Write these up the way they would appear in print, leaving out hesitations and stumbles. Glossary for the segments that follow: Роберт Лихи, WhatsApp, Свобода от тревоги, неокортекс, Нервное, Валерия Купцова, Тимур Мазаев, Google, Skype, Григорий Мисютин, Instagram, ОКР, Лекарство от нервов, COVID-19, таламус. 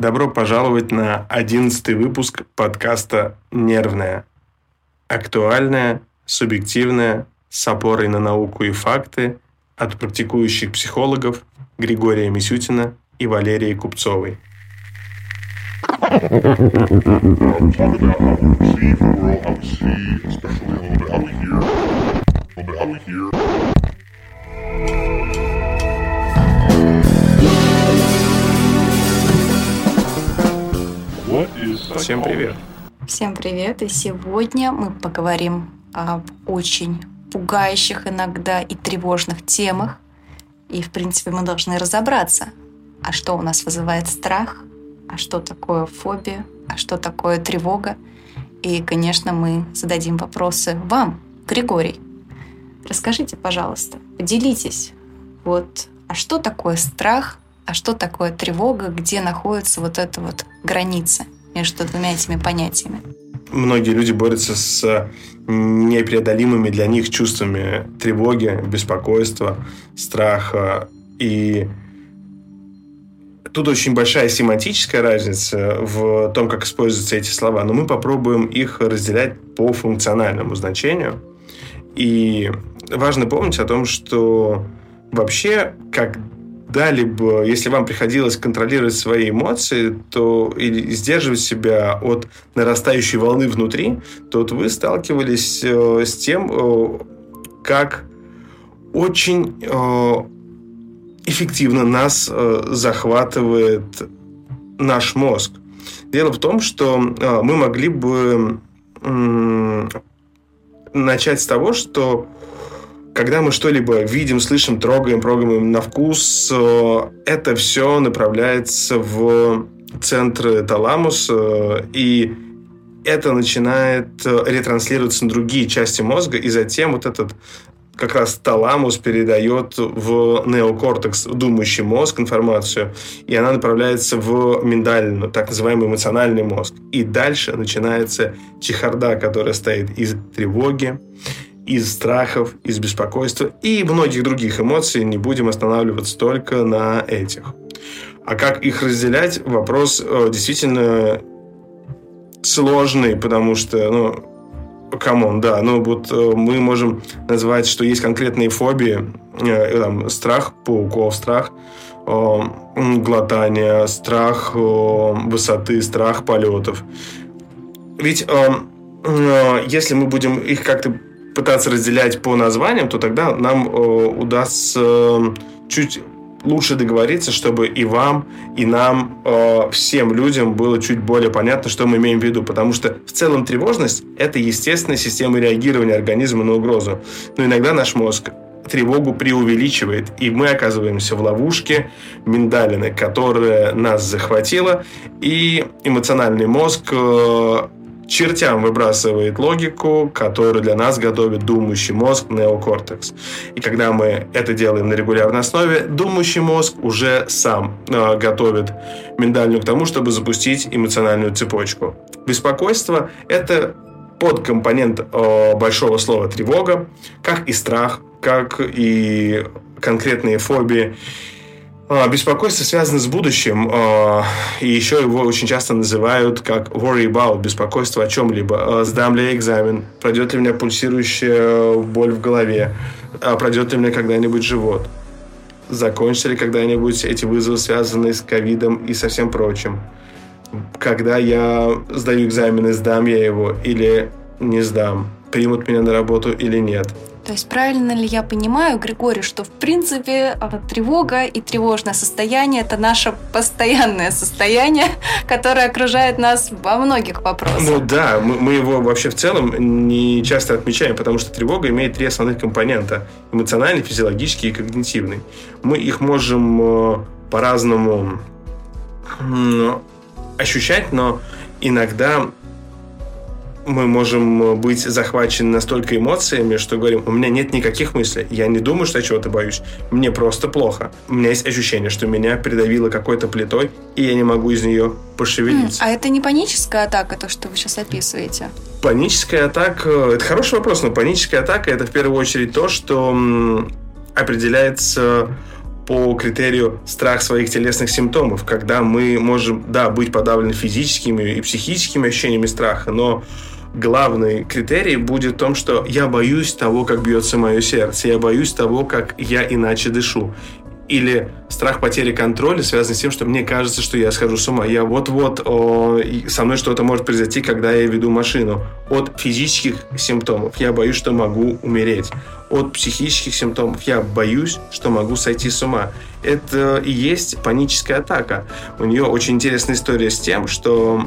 Добро пожаловать на 11-й выпуск подкаста «Нервное». Актуальное, субъективное, с опорой на науку и факты от практикующих психологов Григория Мисютина и Валерии Купцовой. Всем привет. Всем привет. И сегодня мы поговорим об очень пугающих иногда и тревожных темах. И, в принципе, мы должны разобраться, а что у нас вызывает страх, а что такое фобия, а что такое тревога. И, конечно, мы зададим вопросы вам, Григорий. Расскажите, пожалуйста, поделитесь, а что такое страх, а что такое тревога, где находится эта граница между двумя этими понятиями. Многие люди борются с непреодолимыми для них чувствами тревоги, беспокойства, страха. И тут очень большая семантическая разница в том, как используются эти слова. Но мы попробуем их разделять по функциональному значению. И важно помнить о том, что вообще, когда-либо, если вам приходилось контролировать свои эмоции, то или сдерживать себя от нарастающей волны внутри, то вы сталкивались с тем, как очень эффективно нас захватывает наш мозг. Дело в том, что мы могли бы начать с того, что когда мы что-либо видим, слышим, трогаем, пробуем на вкус, это все направляется в центр таламуса, и это начинает ретранслироваться на другие части мозга, и затем этот как раз таламус передает в неокортекс, думающий мозг, информацию, и она направляется в миндалину, так называемый эмоциональный мозг. И дальше начинается чехарда, которая стоит из тревоги, из страхов, из беспокойства и многих других эмоций. Не будем останавливаться только на этих. А как их разделять? Вопрос действительно сложный, потому что, мы можем назвать, что есть конкретные фобии, страх пауков, страх глотания, страх высоты, страх полетов. Ведь если мы будем их как-то пытаться разделять по названиям, то тогда нам удастся чуть лучше договориться, чтобы и вам, и нам, всем людям было чуть более понятно, что мы имеем в виду. Потому что в целом тревожность – это естественная система реагирования организма на угрозу. Но иногда наш мозг тревогу преувеличивает, и мы оказываемся в ловушке миндалины, которая нас захватила, и эмоциональный мозг чертям выбрасывает логику, которую для нас готовит думающий мозг, неокортекс. И когда мы это делаем на регулярной основе, думающий мозг уже сам готовит миндалину к тому, чтобы запустить эмоциональную цепочку. Беспокойство – это подкомпонент большого слова «тревога», как и страх, как и конкретные фобии. Беспокойство связано с будущим, и еще его очень часто называют как worry about, беспокойство о чем-либо. Сдам ли я экзамен, пройдет ли у меня пульсирующая боль в голове, пройдет ли у меня когда-нибудь живот, закончатся ли когда-нибудь эти вызовы, связанные с ковидом и со всем прочим. Когда я сдаю экзамены, сдам я его или не сдам, примут меня на работу или нет. То есть правильно ли я понимаю, Григорий, что в принципе тревога и тревожное состояние – это наше постоянное состояние, которое окружает нас во многих вопросах? Да, мы его вообще в целом не часто отмечаем, потому что тревога имеет три основных компонента – эмоциональный, физиологический и когнитивный. Мы их можем по-разному ощущать, но иногда мы можем быть захвачены настолько эмоциями, что говорим, у меня нет никаких мыслей, я не думаю, что я чего-то боюсь, мне просто плохо. У меня есть ощущение, что меня придавило какой-то плитой, и я не могу из нее пошевелиться. А это не паническая атака, то, что вы сейчас описываете? Паническая атака, это хороший вопрос, но паническая атака это в первую очередь то, что определяется по критерию страх своих телесных симптомов, когда мы можем, да, быть подавлены физическими и психическими ощущениями страха, но главный критерий будет в том, что я боюсь того, как бьется мое сердце, я боюсь того, как я иначе дышу. Или страх потери контроля связан с тем, что мне кажется, что я схожу с ума. Я вот-вот, со мной что-то может произойти, когда я веду машину. От физических симптомов я боюсь, что могу умереть. От психических симптомов я боюсь, что могу сойти с ума. Это и есть паническая атака. У нее очень интересная история с тем, что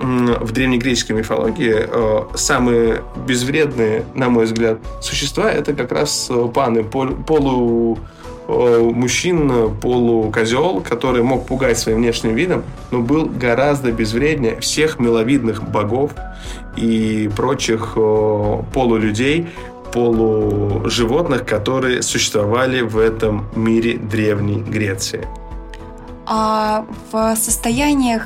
в древнегреческой мифологии самые безвредные, на мой взгляд, существа — это как раз паны, полумужчина, полукозел, который мог пугать своим внешним видом, но был гораздо безвреднее всех миловидных богов и прочих полулюдей, полуживотных, которые существовали в этом мире Древней Греции. А в состояниях,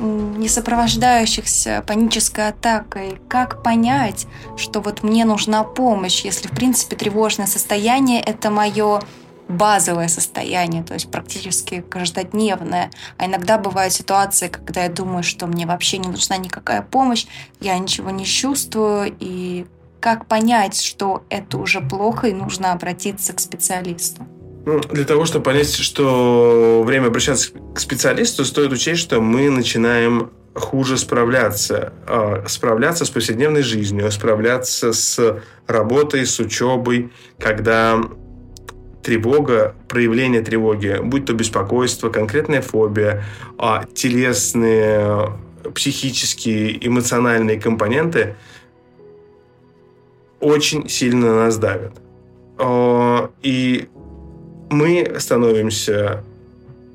не сопровождающихся панической атакой, как понять, что вот мне нужна помощь, если, в принципе, тревожное состояние — это мое базовое состояние, то есть практически каждодневное. А иногда бывают ситуации, когда я думаю, что мне вообще не нужна никакая помощь, я ничего не чувствую, и как понять, что это уже плохо и нужно обратиться к специалисту? Для того, чтобы понять, что время обращаться к специалисту, стоит учесть, что мы начинаем хуже справляться. Справляться с повседневной жизнью, справляться с работой, с учебой, когда тревога, проявление тревоги, будь то беспокойство, конкретная фобия, телесные, психические, эмоциональные компоненты очень сильно нас давят. И мы становимся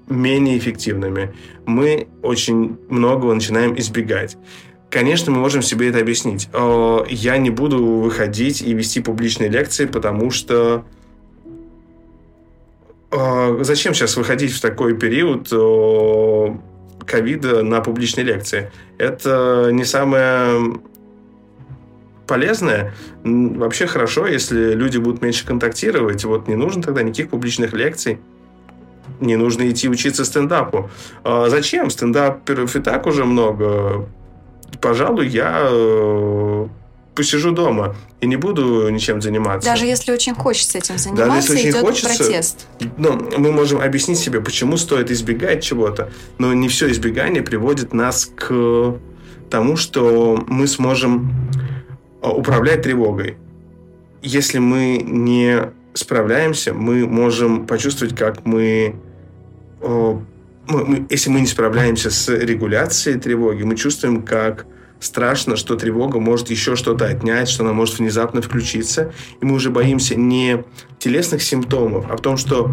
менее эффективными. Мы очень многого начинаем избегать. Конечно, мы можем себе это объяснить. Я не буду выходить и вести публичные лекции, потому что зачем сейчас выходить в такой период ковида на публичные лекции? Это не самое полезное. Вообще хорошо, если люди будут меньше контактировать. Вот не нужно тогда никаких публичных лекций. Не нужно идти учиться стендапу. Зачем? Стендаперов и так уже много. Пожалуй, я посижу дома и не буду ничем заниматься. Даже если очень хочется этим заниматься, идет протест. Мы можем объяснить себе, почему стоит избегать чего-то. Но не все избегание приводит нас к тому, что мы сможем управлять тревогой. Если мы не справляемся, мы можем почувствовать, как если мы не справляемся с регуляцией тревоги, мы чувствуем, как страшно, что тревога может еще что-то отнять, что она может внезапно включиться. И мы уже боимся не телесных симптомов, а в том, что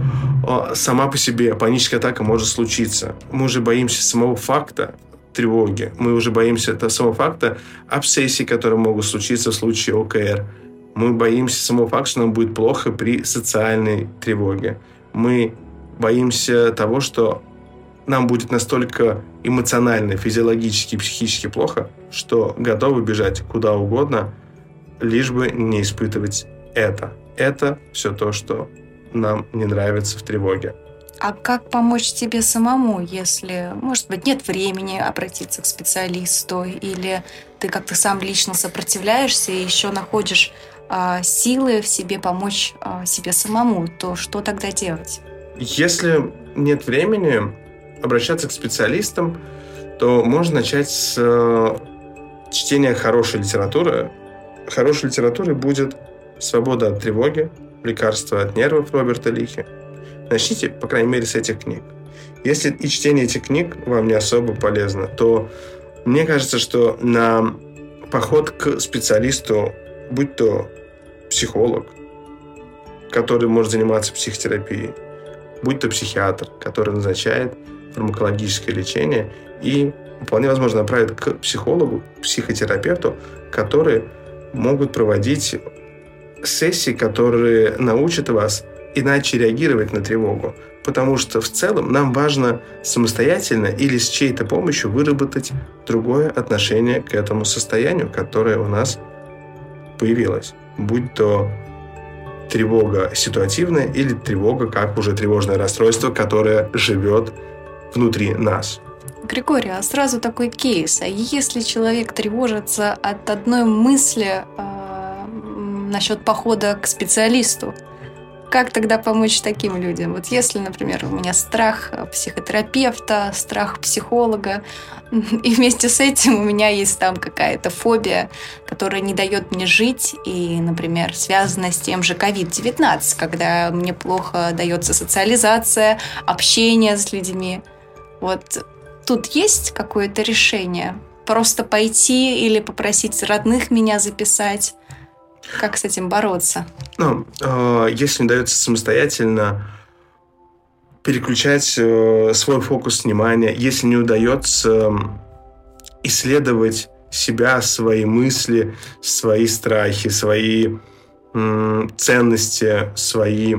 сама по себе паническая атака может случиться. Мы уже боимся самого факта тревоги. Мы уже боимся самого факта обсессий, которые могут случиться в случае ОКР. Мы боимся самого факта, что нам будет плохо при социальной тревоге. Мы боимся того, что нам будет настолько эмоционально, физиологически и психически плохо, что готовы бежать куда угодно, лишь бы не испытывать это. Это все то, что нам не нравится в тревоге. А как помочь тебе самому, если, может быть, нет времени обратиться к специалисту, или ты как-то сам лично сопротивляешься и еще находишь силы в себе помочь себе самому, то что тогда делать? Если нет времени обращаться к специалистам, то можно начать с чтения хорошей литературы. Хорошей литературой будет «Свобода от тревоги», «Лекарство от нервов» Роберта Лихи. Начните, по крайней мере, с этих книг. Если и чтение этих книг вам не особо полезно, то мне кажется, что на поход к специалисту, будь то психолог, который может заниматься психотерапией, будь то психиатр, который назначает фармакологическое лечение и, вполне возможно, направит к психологу, психотерапевту, которые могут проводить сессии, которые научат вас иначе реагировать на тревогу. Потому что в целом нам важно самостоятельно или с чьей-то помощью выработать другое отношение к этому состоянию, которое у нас появилось. Будь то тревога ситуативная или тревога как уже тревожное расстройство, которое живет внутри нас. Григорий, а сразу такой кейс. А если человек тревожится от одной мысли насчет похода к специалисту, как тогда помочь таким людям? Вот если, например, у меня страх психотерапевта, страх психолога, и вместе с этим у меня есть там какая-то фобия, которая не дает мне жить, и, например, связана с тем же COVID-19, когда мне плохо дается социализация, общение с людьми. Вот тут есть какое-то решение? Просто пойти или попросить родных меня записать? Как с этим бороться? Если не дается самостоятельно переключать свой фокус внимания, если не удается исследовать себя, свои мысли, свои страхи, свои ценности, свои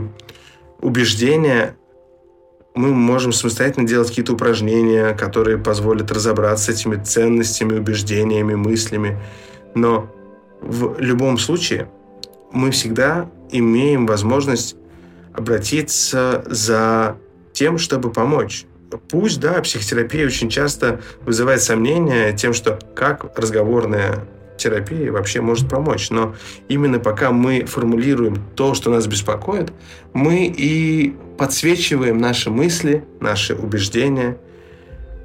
убеждения, мы можем самостоятельно делать какие-то упражнения, которые позволят разобраться с этими ценностями, убеждениями, мыслями. Но в любом случае мы всегда имеем возможность обратиться за тем, чтобы помочь. Пусть, да, психотерапия очень часто вызывает сомнения тем, что как разговорная терапия вообще может помочь. Но именно пока мы формулируем то, что нас беспокоит, мы и подсвечиваем наши мысли, наши убеждения.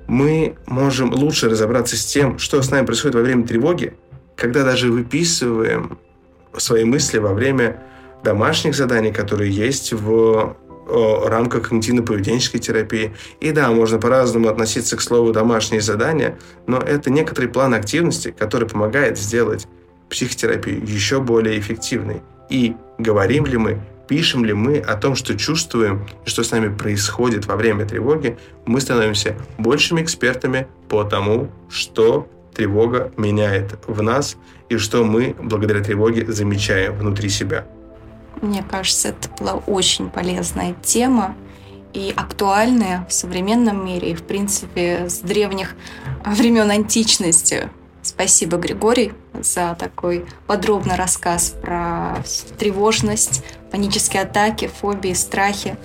Мы можем лучше разобраться с тем, что с нами происходит во время тревоги, когда даже выписываем свои мысли во время домашних заданий, которые есть в рамках когнитивно-поведенческой терапии. И да, можно по-разному относиться к слову «домашние задания», но это некоторый план активности, который помогает сделать психотерапию еще более эффективной. И говорим ли мы, пишем ли мы о том, что чувствуем и что с нами происходит во время тревоги, мы становимся большими экспертами по тому, что тревога меняет в нас, и что мы благодаря тревоге замечаем внутри себя. Мне кажется, это была очень полезная тема и актуальная в современном мире, и, в принципе, с древних времен античности. Спасибо, Григорий, за такой подробный рассказ про тревожность, панические атаки, фобии, страхи.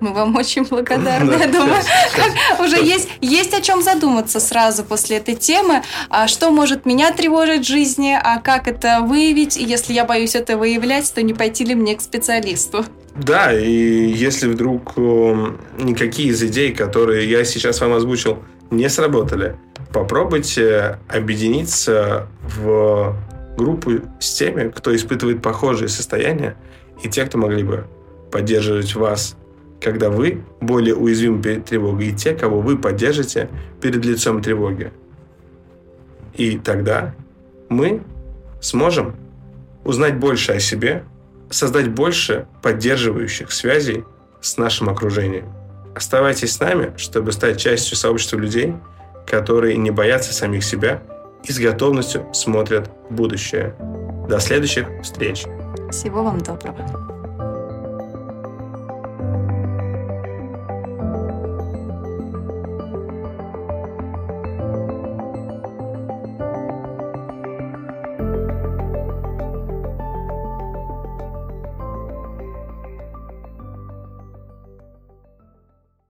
Мы вам очень благодарны, да, я думаю. Уже есть о чем задуматься сразу после этой темы. Что может меня тревожить в жизни, а как это выявить? И если я боюсь это выявлять, то не пойти ли мне к специалисту? Да, и если вдруг никакие из идей, которые я сейчас вам озвучил, не сработали, попробуйте объединиться в группу с теми, кто испытывает похожие состояния, и те, кто могли бы поддерживать вас, когда вы более уязвимы перед тревогой, и те, кого вы поддержите перед лицом тревоги. И тогда мы сможем узнать больше о себе, создать больше поддерживающих связей с нашим окружением. Оставайтесь с нами, чтобы стать частью сообщества людей, которые не боятся самих себя и с готовностью смотрят в будущее. До следующих встреч. Всего вам доброго.